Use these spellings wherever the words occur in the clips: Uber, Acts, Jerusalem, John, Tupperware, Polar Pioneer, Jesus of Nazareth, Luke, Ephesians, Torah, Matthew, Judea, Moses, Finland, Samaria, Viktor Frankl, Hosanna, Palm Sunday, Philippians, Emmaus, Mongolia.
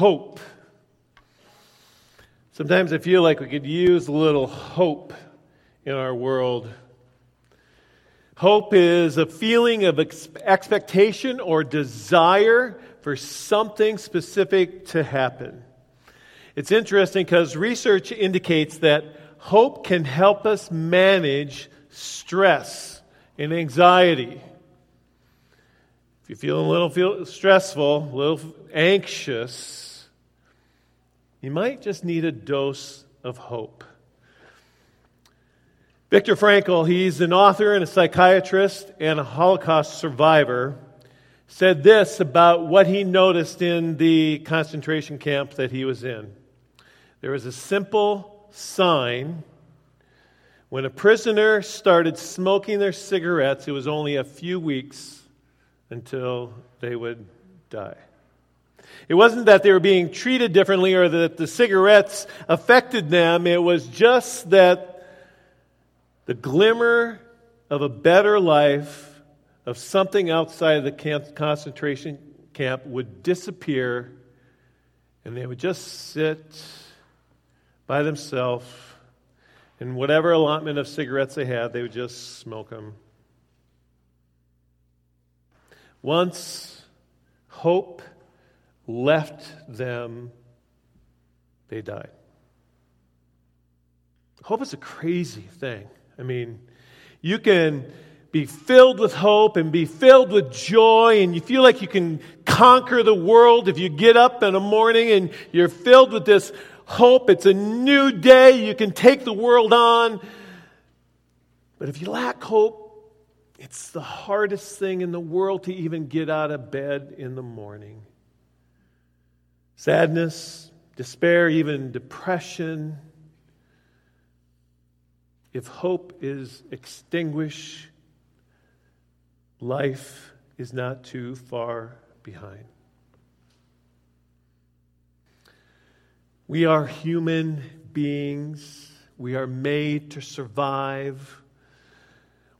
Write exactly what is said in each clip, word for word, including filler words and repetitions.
hope. Sometimes I feel like we could use a little hope in our world. Hope is a feeling of ex- expectation or desire for something specific to happen. It's interesting because research indicates that hope can help us manage stress and anxiety. If you're feeling a little feel stressful, a little anxious, you might just need a dose of hope. Viktor Frankl, he's an author and a psychiatrist and a Holocaust survivor, said this about what he noticed in the concentration camp that he was in. There was a simple sign. When a prisoner started smoking their cigarettes, it was only a few weeks until they would die. It wasn't that they were being treated differently or that the cigarettes affected them. It was just that the glimmer of a better life, of something outside of the camp, concentration camp, would disappear, and they would just sit by themselves, and whatever allotment of cigarettes they had, they would just smoke them. Once hope left them, they died. Hope is a crazy thing. I mean, you can be filled with hope and be filled with joy, and you feel like you can conquer the world if you get up in the morning and you're filled with this hope. It's a new day. You can take the world on. But if you lack hope, it's the hardest thing in the world to even get out of bed in the morning. Sadness, despair, even depression. If hope is extinguished, life is not too far behind. We are human beings. We are made to survive.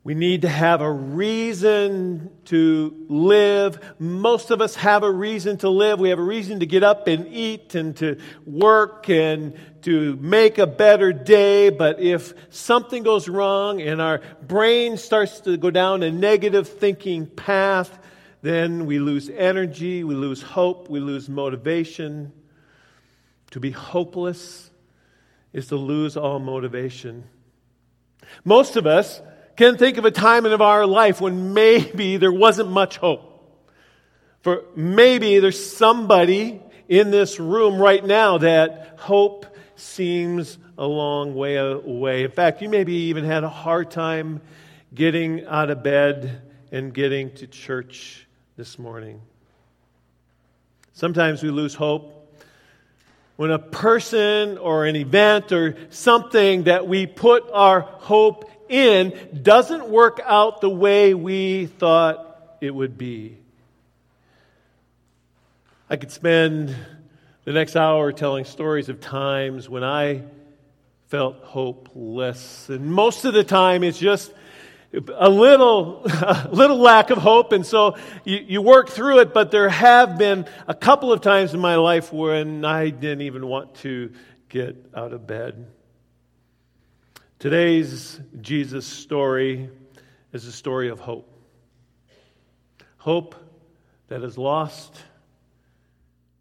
We need to have a reason to live. Most of us have a reason to live. We have a reason to get up and eat and to work and to make a better day. But if something goes wrong and our brain starts to go down a negative thinking path, then we lose energy, we lose hope, we lose motivation. To be hopeless is to lose all motivation. Most of us can think of a time in our life when maybe there wasn't much hope. For maybe there's somebody in this room right now that hope seems a long way away. In fact, you maybe even had a hard time getting out of bed and getting to church this morning. Sometimes we lose hope when a person or an event or something that we put our hope in doesn't work out the way we thought it would be. I could spend the next hour telling stories of times when I felt hopeless. And most of the time it's just a little a little lack of hope. And so you, you work through it, but there have been a couple of times in my life when I didn't even want to get out of bed. Today's Jesus story is a story of hope. Hope that is lost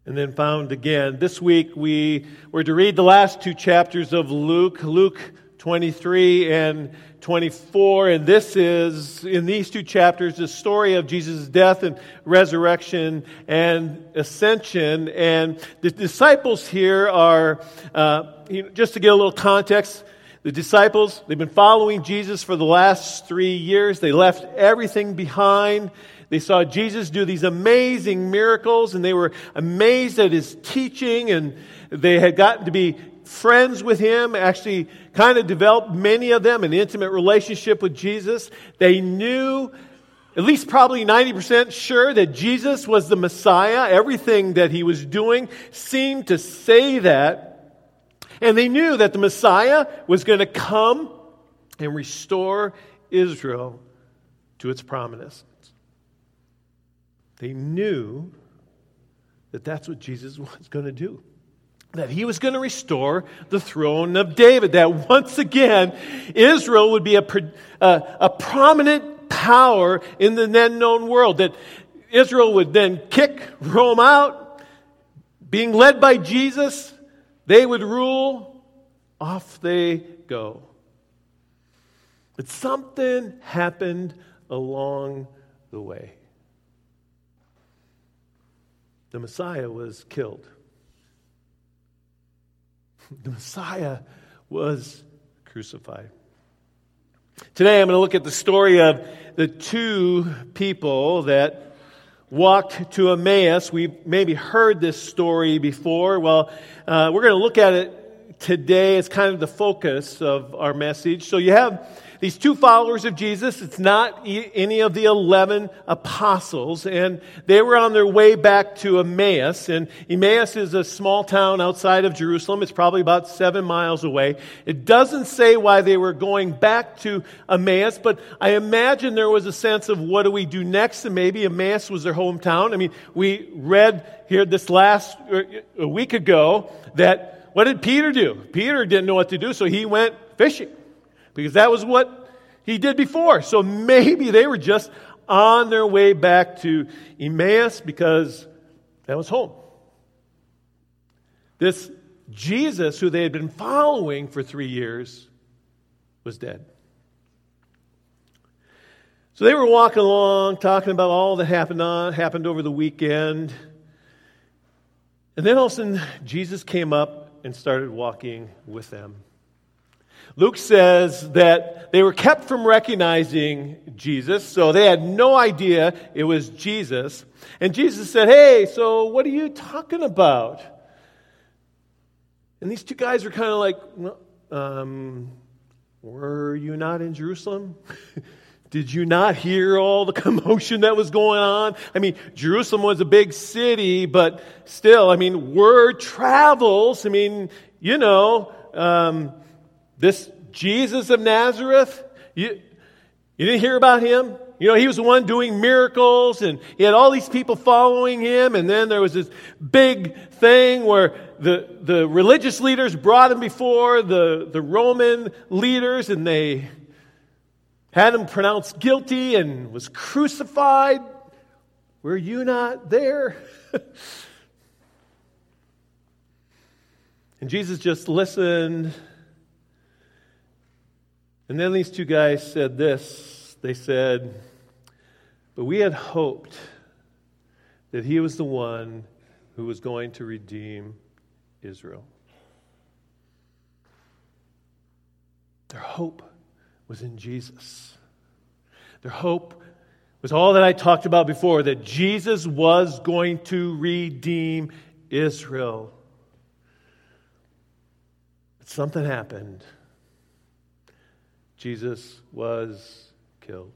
and then found again. This week we were to read the last two chapters of Luke, Luke twenty-three and twenty-four, and this is, in these two chapters, the story of Jesus' death and resurrection and ascension. And the disciples here are, uh, you know, just to get a little context, the disciples, they've been following Jesus for the last three years. They left everything behind. They saw Jesus do these amazing miracles, and they were amazed at his teaching, and they had gotten to be friends with him, actually kind of developed, many of them, an intimate relationship with Jesus. They knew, at least probably ninety percent sure, that Jesus was the Messiah. Everything that he was doing seemed to say that. And they knew that the Messiah was going to come and restore Israel to its prominence. They knew that that's what Jesus was going to do. That he was going to restore the throne of David. That once again, Israel would be a, a, a prominent power in the then known world. That Israel would then kick Rome out. Being led by Jesus, they would rule. Off they go. But something happened along the way. The Messiah was killed. The Messiah was crucified. Today I'm going to look at the story of the two people that walked to Emmaus. We've maybe heard this story before. Well, uh, we're going to look at it today. It's kind of the focus of our message. So you have these two followers of Jesus. It's not any of the eleven apostles. And they were on their way back to Emmaus. And Emmaus is a small town outside of Jerusalem. It's probably about seven miles away. It doesn't say why they were going back to Emmaus, but I imagine there was a sense of what do we do next? And maybe Emmaus was their hometown. I mean, we read here this last a week ago that what did Peter do? Peter didn't know what to do, so he went fishing. Because that was what he did before. So maybe they were just on their way back to Emmaus because that was home. This Jesus, who they had been following for three years, was dead. So they were walking along, talking about all that happened on, happened over the weekend. And then all of a sudden, Jesus came up and started walking with them. Luke says that they were kept from recognizing Jesus, so they had no idea it was Jesus. And Jesus said, hey, so what are you talking about? And these two guys were kind of like, well, um, were you not in Jerusalem? Did you not hear all the commotion that was going on? I mean, Jerusalem was a big city, but still, I mean, word travels. I mean, you know... Um, This Jesus of Nazareth, you, you didn't hear about him? You know, he was the one doing miracles, and he had all these people following him, and then there was this big thing where the, the religious leaders brought him before the, the Roman leaders, and they had him pronounced guilty and was crucified. Were you not there? And Jesus just listened. And then these two guys said this. They said, but we had hoped that he was the one who was going to redeem Israel. Their hope was in Jesus. Their hope was all that I talked about before, that Jesus was going to redeem Israel. But something happened. Jesus was killed.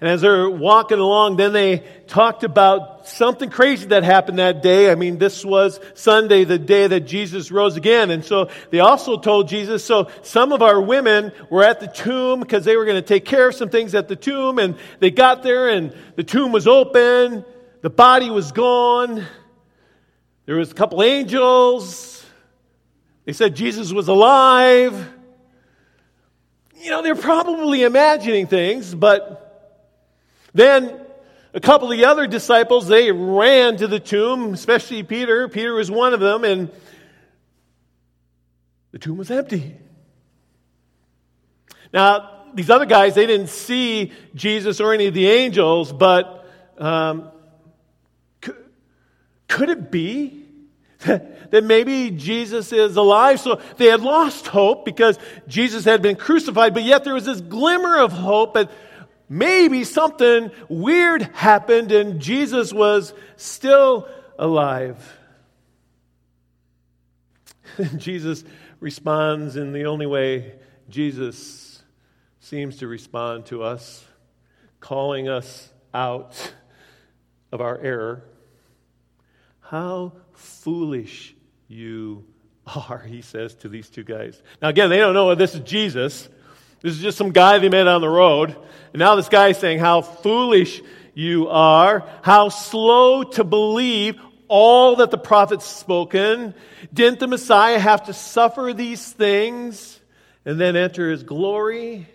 And as they're walking along, then they talked about something crazy that happened that day. I mean, this was Sunday, the day that Jesus rose again. And so they also told Jesus, so some of our women were at the tomb because they were going to take care of some things at the tomb. And they got there and the tomb was open. The body was gone. There was a couple angels. They said Jesus was alive. You know, they're probably imagining things, but then a couple of the other disciples, they ran to the tomb, especially Peter. Peter was one of them, and the tomb was empty. Now, these other guys, they didn't see Jesus or any of the angels, but um, could, could it be that maybe Jesus is alive? So they had lost hope because Jesus had been crucified, but yet there was this glimmer of hope that maybe something weird happened and Jesus was still alive. Jesus responds in the only way Jesus seems to respond to us, calling us out of our error. How foolish you are, he says to these two guys. Now again, they don't know this is Jesus. This is just some guy they met on the road. And now this guy is saying, how foolish you are, how slow to believe all that the prophets spoken. Didn't the Messiah have to suffer these things and then enter his glory?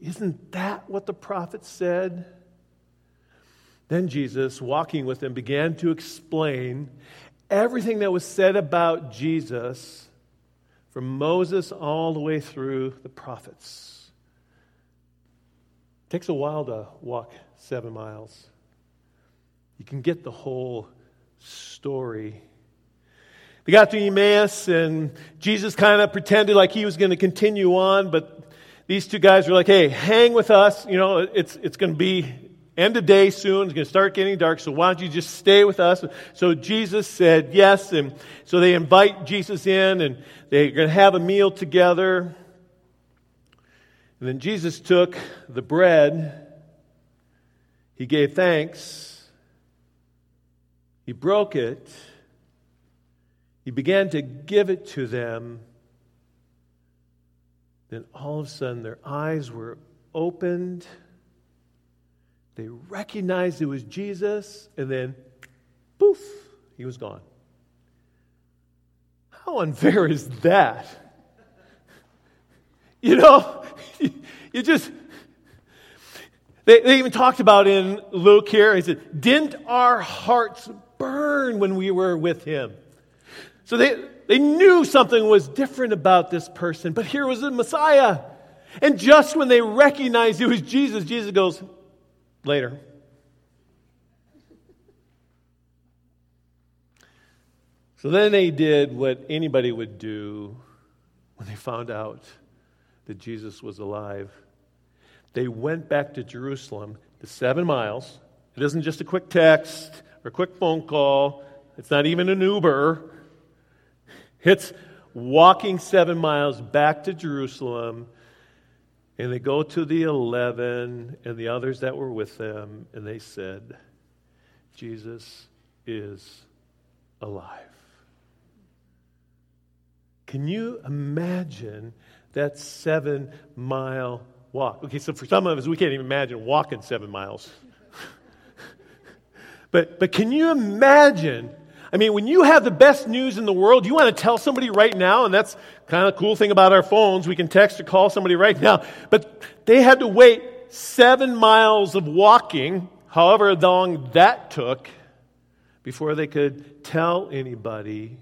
Isn't that what the prophets said? Then Jesus, walking with them, began to explain everything that was said about Jesus from Moses all the way through the prophets. It takes a while to walk seven miles. You can get the whole story. They got to Emmaus, and Jesus kind of pretended like he was going to continue on, but these two guys were like, hey, hang with us. You know, it's it's going to be end of day soon. It's going to start getting dark, so why don't you just stay with us? So Jesus said yes, and so they invite Jesus in, and they're going to have a meal together. And then Jesus took the bread. He gave thanks. He broke it. He began to give it to them. Then all of a sudden, their eyes were opened. They recognized it was Jesus, and then, poof, he was gone. How unfair is that? You know, you just, they, they even talked about in Luke here, he said, didn't our hearts burn when we were with him? So they... They knew something was different about this person, but here was the Messiah. And just when they recognized it was Jesus, Jesus goes, later. So then they did what anybody would do when they found out that Jesus was alive. They went back to Jerusalem, the seven miles. It isn't just a quick text or a quick phone call. It's not even an Uber. It's walking seven miles back to Jerusalem, and they go to the eleven and the others that were with them, and they said, Jesus is alive. Can you imagine that seven-mile walk? Okay, so for some of us, we can't even imagine walking seven miles. but but can you imagine? I mean, when you have the best news in the world, you want to tell somebody right now, and that's kind of a cool thing about our phones. We can text or call somebody right now. But they had to wait seven miles of walking, however long that took, before they could tell anybody,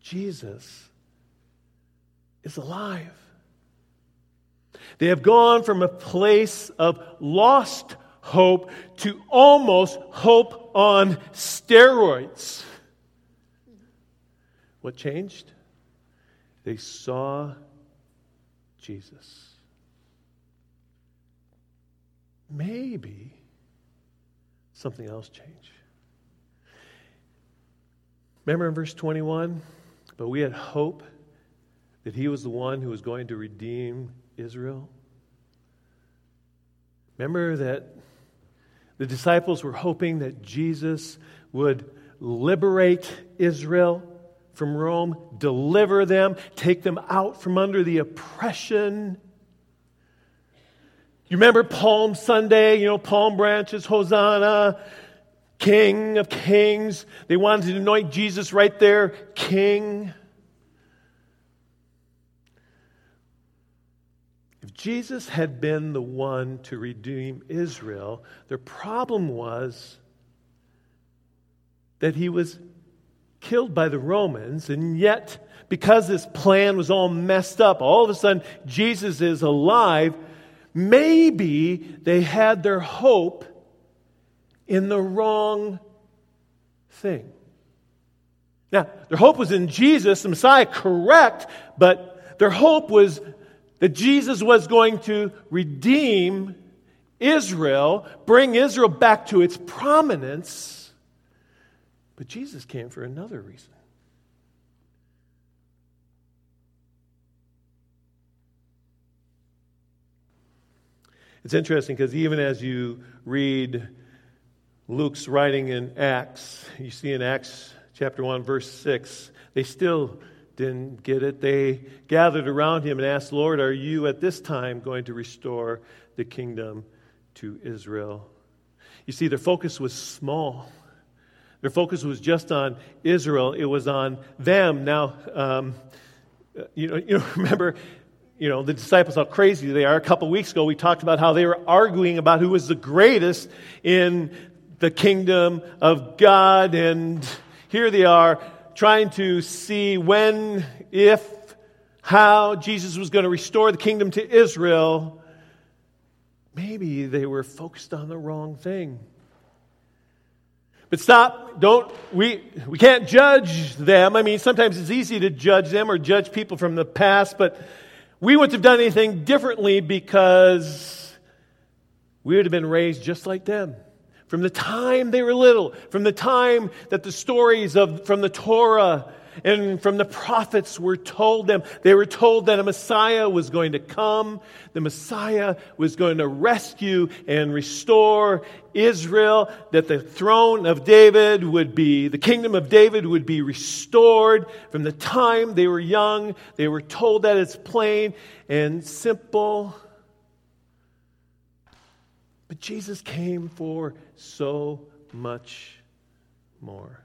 Jesus is alive. They have gone from a place of lost hope to almost hope on steroids. What changed? They saw Jesus. Maybe something else changed. Remember in verse twenty-one? But we had hope that he was the one who was going to redeem Israel. Remember that the disciples were hoping that Jesus would liberate Israel from Rome, deliver them, take them out from under the oppression. You remember Palm Sunday, you know, palm branches, Hosanna, King of Kings. They wanted to anoint Jesus right there, King. If Jesus had been the one to redeem Israel, their problem was that he was killed by the Romans, and yet, because this plan was all messed up, all of a sudden, Jesus is alive. Maybe they had their hope in the wrong thing. Now, their hope was in Jesus, the Messiah, correct, but their hope was that Jesus was going to redeem Israel, bring Israel back to its prominence. But Jesus came for another reason. It's interesting because even as you read Luke's writing in Acts, you see in Acts chapter one, verse six, they still didn't get it. They gathered around him and asked, Lord, are you at this time going to restore the kingdom to Israel. You see, their focus was small. Their focus was just on Israel. It was on them. Now, um, you know, you know, remember, you know, the disciples, how crazy they are. A couple weeks ago, we talked about how they were arguing about who was the greatest in the kingdom of God. And here they are trying to see when, if, how Jesus was going to restore the kingdom to Israel. Maybe they were focused on the wrong thing. But stop, don't, we we can't judge them. I mean, sometimes it's easy to judge them or judge people from the past, but we wouldn't have done anything differently because we would have been raised just like them. From the time they were little, from the time that the stories of from the Torah and from the prophets were told them, they were told that a Messiah was going to come. The Messiah was going to rescue and restore Israel, that the throne of David would be, the kingdom of David would be restored. From the time they were young, they were told that. It's plain and simple. But Jesus came for so much more.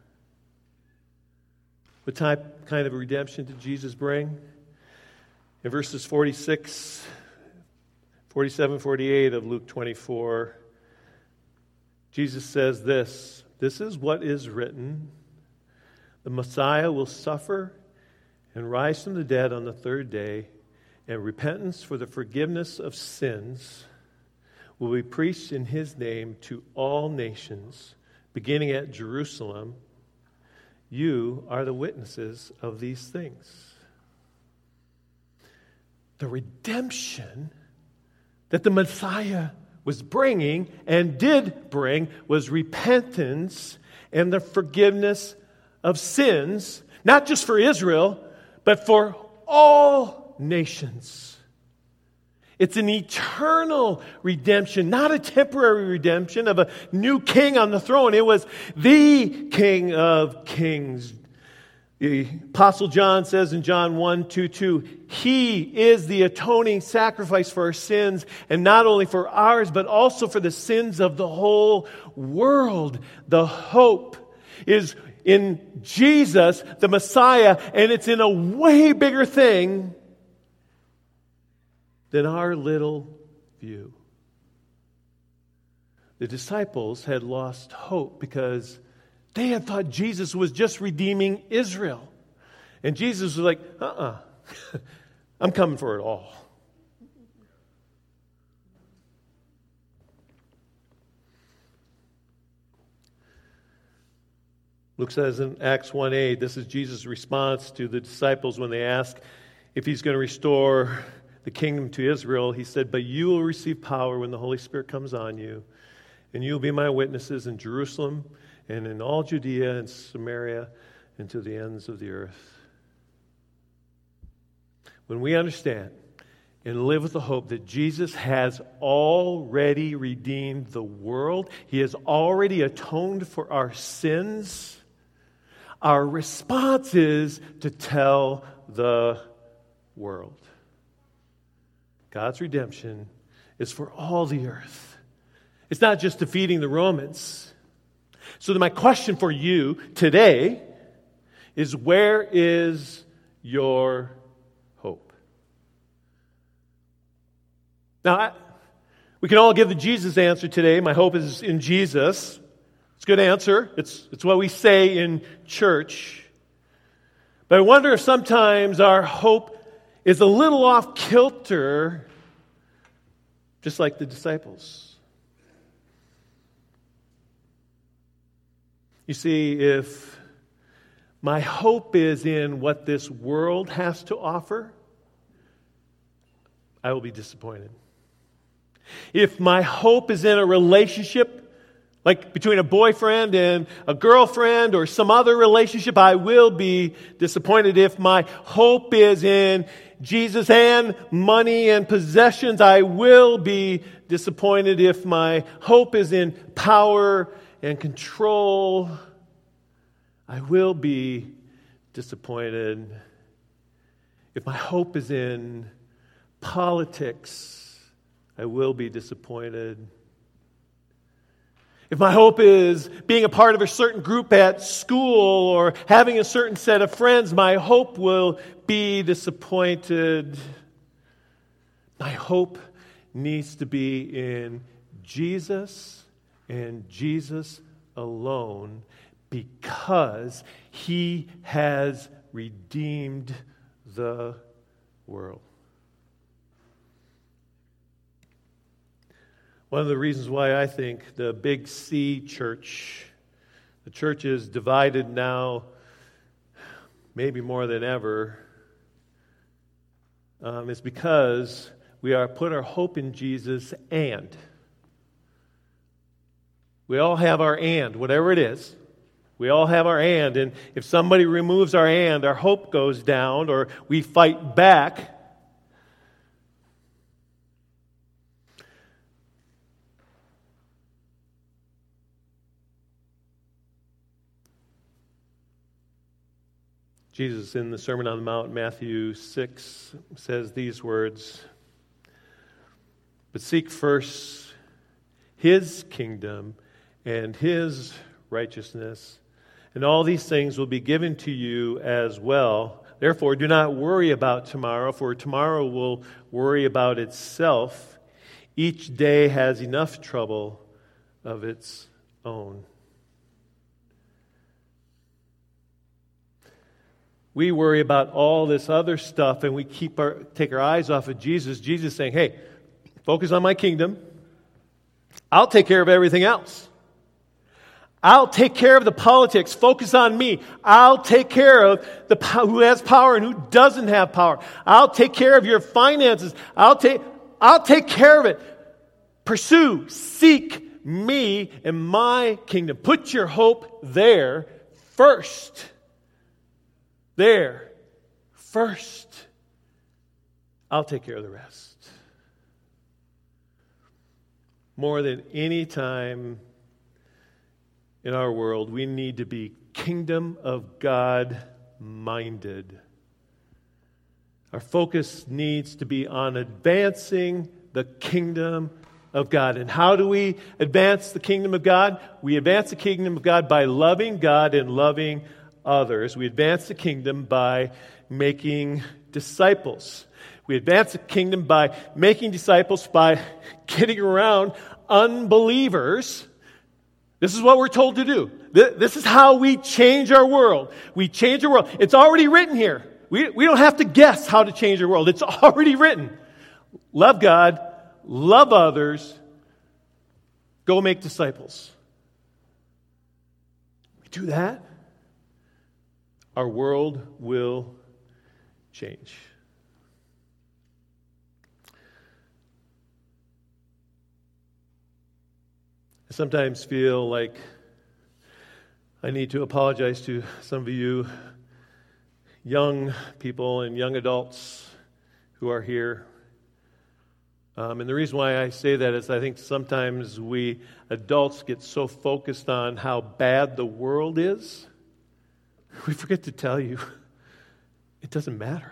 What type, kind of redemption did Jesus bring? In verses forty-six, forty-seven, forty-eight of Luke twenty-four, Jesus says this, "This is what is written, the Messiah will suffer and rise from the dead on the third day, and repentance for the forgiveness of sins will be preached in his name to all nations, beginning at Jerusalem. You are the witnesses of these things." The redemption that the Messiah was bringing and did bring was repentance and the forgiveness of sins, not just for Israel, but for all nations. It's an eternal redemption, not a temporary redemption of a new king on the throne. It was the King of Kings. The Apostle John says in John one, two, two, "He is the atoning sacrifice for our sins, and not only for ours, but also for the sins of the whole world." The hope is in Jesus, the Messiah, and it's in a way bigger thing than our little view. The disciples had lost hope because they had thought Jesus was just redeeming Israel. And Jesus was like, uh-uh, I'm coming for it all. Luke says in Acts one eight, this is Jesus' response to the disciples when they ask if he's going to restore the kingdom to Israel. He said, "But you will receive power when the Holy Spirit comes on you, and you will be my witnesses in Jerusalem and in all Judea and Samaria and to the ends of the earth." When we understand and live with the hope that Jesus has already redeemed the world, he has already atoned for our sins, our response is to tell the world. God's redemption is for all the earth. It's not just defeating the Romans. So my question for you today is, where is your hope? Now, I, we can all give the Jesus answer today. My hope is in Jesus. It's a good answer. It's, it's what we say in church. But I wonder if sometimes our hope is a little off kilter, just like the disciples. You see, if my hope is in what this world has to offer, I will be disappointed. If my hope is in a relationship, like between a boyfriend and a girlfriend or some other relationship, I will be disappointed. If my hope is in Jesus and money and possessions, I will be disappointed. If my hope is in power and control, I will be disappointed. If my hope is in politics, I will be disappointed. If my hope is being a part of a certain group at school or having a certain set of friends, my hope will be disappointed. My hope needs to be in Jesus and Jesus alone, because He has redeemed the world. One of the reasons why I think the Big C church, the church is divided now, maybe more than ever, um, is because we are put our hope in Jesus, and we all have our and, whatever it is. We all have our and, and if somebody removes our and, our hope goes down, or we fight back. Jesus, in the Sermon on the Mount, Matthew six, says these words, "But seek first His kingdom and His righteousness, and all these things will be given to you as well. Therefore, do not worry about tomorrow, for tomorrow will worry about itself. Each day has enough trouble of its own." We worry about all this other stuff, and we keep our, take our eyes off of Jesus. Jesus saying, hey, focus on my kingdom. I'll take care of everything else. I'll take care of the politics. Focus on me. I'll take care of the who has power and who doesn't have power. I'll take care of your finances. I'll take, I'll take care of it. Pursue, seek me and my kingdom. Put your hope there first. There, first, I'll take care of the rest. More than any time in our world, we need to be kingdom of God minded. Our focus needs to be on advancing the kingdom of God. And how do we advance the kingdom of God? We advance the kingdom of God by loving God and loving others. We advance the kingdom by making disciples. We advance the kingdom by making disciples, by getting around unbelievers. This is what we're told to do. This is how we change our world. We change our world. It's already written here. We, we don't have to guess how to change our world. It's already written. Love God, love others, go make disciples. We do that. Our world will change. I sometimes feel like I need to apologize to some of you young people and young adults who are here. Um, and the reason why I say that is I think sometimes we adults get so focused on how bad the world is. We forget to tell you, it doesn't matter.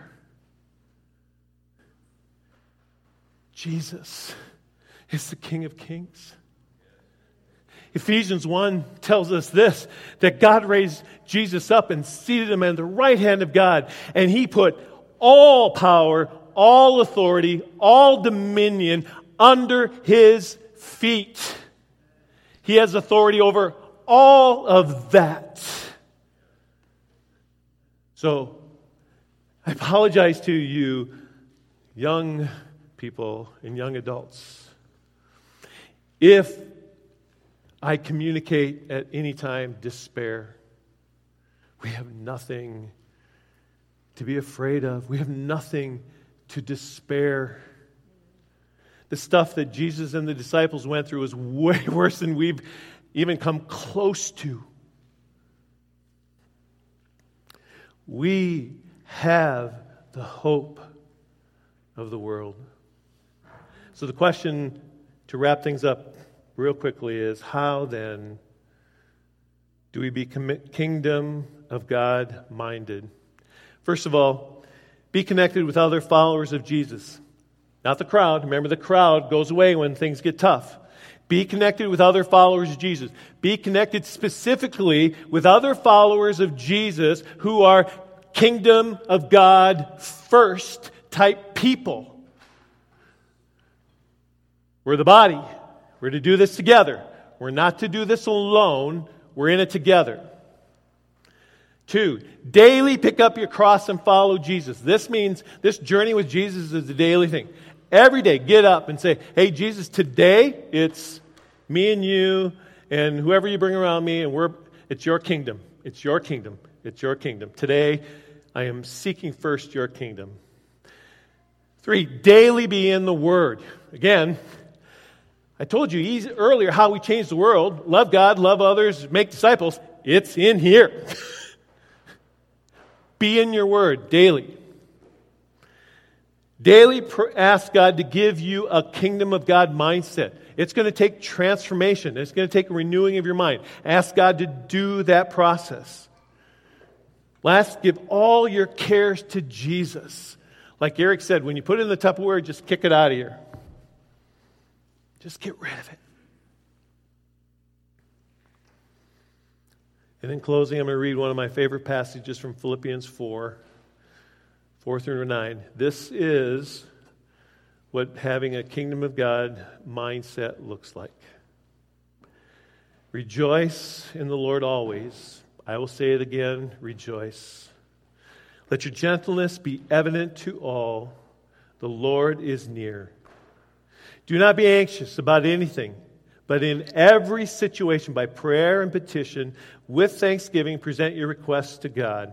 Jesus is the King of Kings. Ephesians one tells us this, that God raised Jesus up and seated Him at the right hand of God, and He put all power, all authority, all dominion under His feet. He has authority over all of that. So, I apologize to you, young people and young adults, if I communicate at any time despair. We have nothing to be afraid of. We have nothing to despair. The stuff that Jesus and the disciples went through is way worse than we've even come close to. We have the hope of the world. So the question, to wrap things up real quickly, is how then do we be kingdom of God minded? First of all, be connected with other followers of Jesus. Not the crowd. Remember, the crowd goes away when things get tough. Be connected with other followers of Jesus. Be connected specifically with other followers of Jesus who are kingdom of God first type people. We're the body. We're to do this together. We're not to do this alone. We're in it together. Two, daily pick up your cross and follow Jesus. This means this journey with Jesus is a daily thing. Every day, get up and say, hey, Jesus, today it's me and you and whoever you bring around me, and we're it's your kingdom. It's your kingdom. It's your kingdom. Today, I am seeking first your kingdom. Three, daily be in the Word. Again, I told you easy, earlier how we change the world. Love God, love others, make disciples. It's in here. Be in your Word daily. Daily ask God to give you a kingdom of God mindset. It's going to take transformation. It's going to take a renewing of your mind. Ask God to do that process. Last, give all your cares to Jesus. Like Eric said, when you put it in the Tupperware, just kick it out of here. Just get rid of it. And in closing, I'm going to read one of my favorite passages from Philippians four, four through nine. This is what having a kingdom of God mindset looks like. Rejoice in the Lord always. I will say it again, rejoice. Let your gentleness be evident to all. The Lord is near. Do not be anxious about anything, but in every situation, by prayer and petition, with thanksgiving, present your requests to God.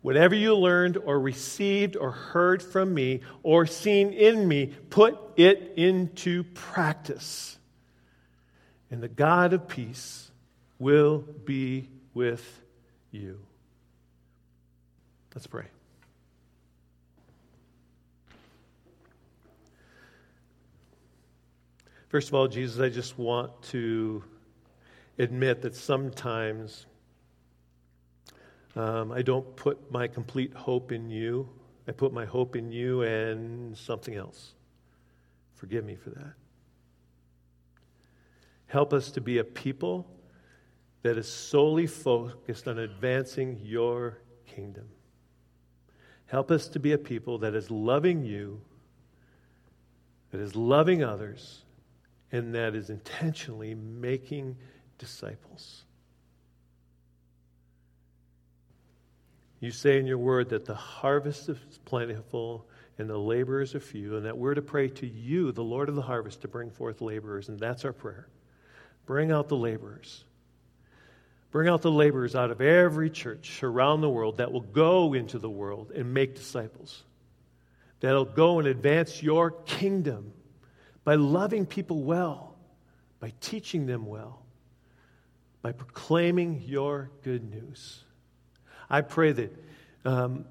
Whatever you learned or received or heard from me or seen in me, put it into practice. And the God of peace will be with you. Let's pray. First of all, Jesus, I just want to admit that sometimes um, I don't put my complete hope in you. I put my hope in you and something else. Forgive me for that. Help us to be a people that is solely focused on advancing your kingdom. Help us to be a people that is loving you, that is loving others, and that is intentionally making disciples. You say in your word that the harvest is plentiful and the laborers are few, and that we're to pray to you, the Lord of the harvest, to bring forth laborers, and that's our prayer. Bring out the laborers. Bring out the laborers out of every church around the world that will go into the world and make disciples, that'll go and advance your kingdom by loving people well, by teaching them well, by proclaiming your good news. I pray that, um,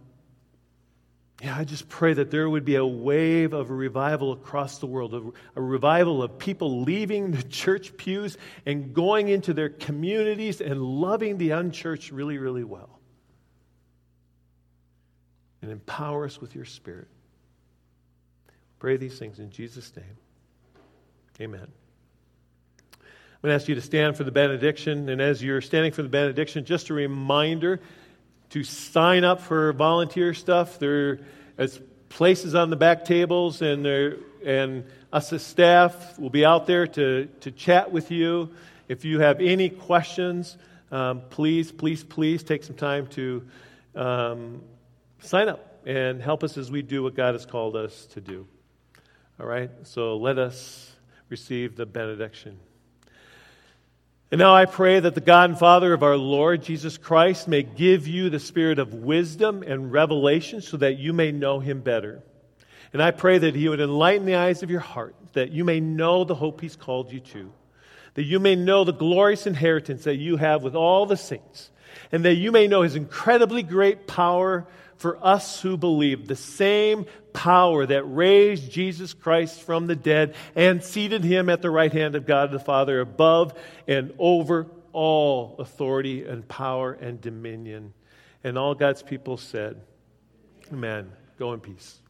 yeah, I just pray that there would be a wave of a revival across the world, a, a revival of people leaving the church pews and going into their communities and loving the unchurched really, really well. And empower us with your Spirit. Pray these things in Jesus' name. Amen. I'm going to ask you to stand for the benediction. And as you're standing for the benediction, just a reminder to sign up for volunteer stuff. There are places on the back tables, and there, and us as staff will be out there to, to chat with you. If you have any questions, um, please, please, please take some time to um, sign up and help us as we do what God has called us to do. All right? So let us receive the benediction. And now I pray that the God and Father of our Lord Jesus Christ may give you the spirit of wisdom and revelation so that you may know him better. And I pray that he would enlighten the eyes of your heart, that you may know the hope he's called you to, that you may know the glorious inheritance that you have with all the saints, and that you may know his incredibly great power for us who believe, the same power that raised Jesus Christ from the dead and seated him at the right hand of God the Father above and over all authority and power and dominion. And all God's people said, amen. Go in peace.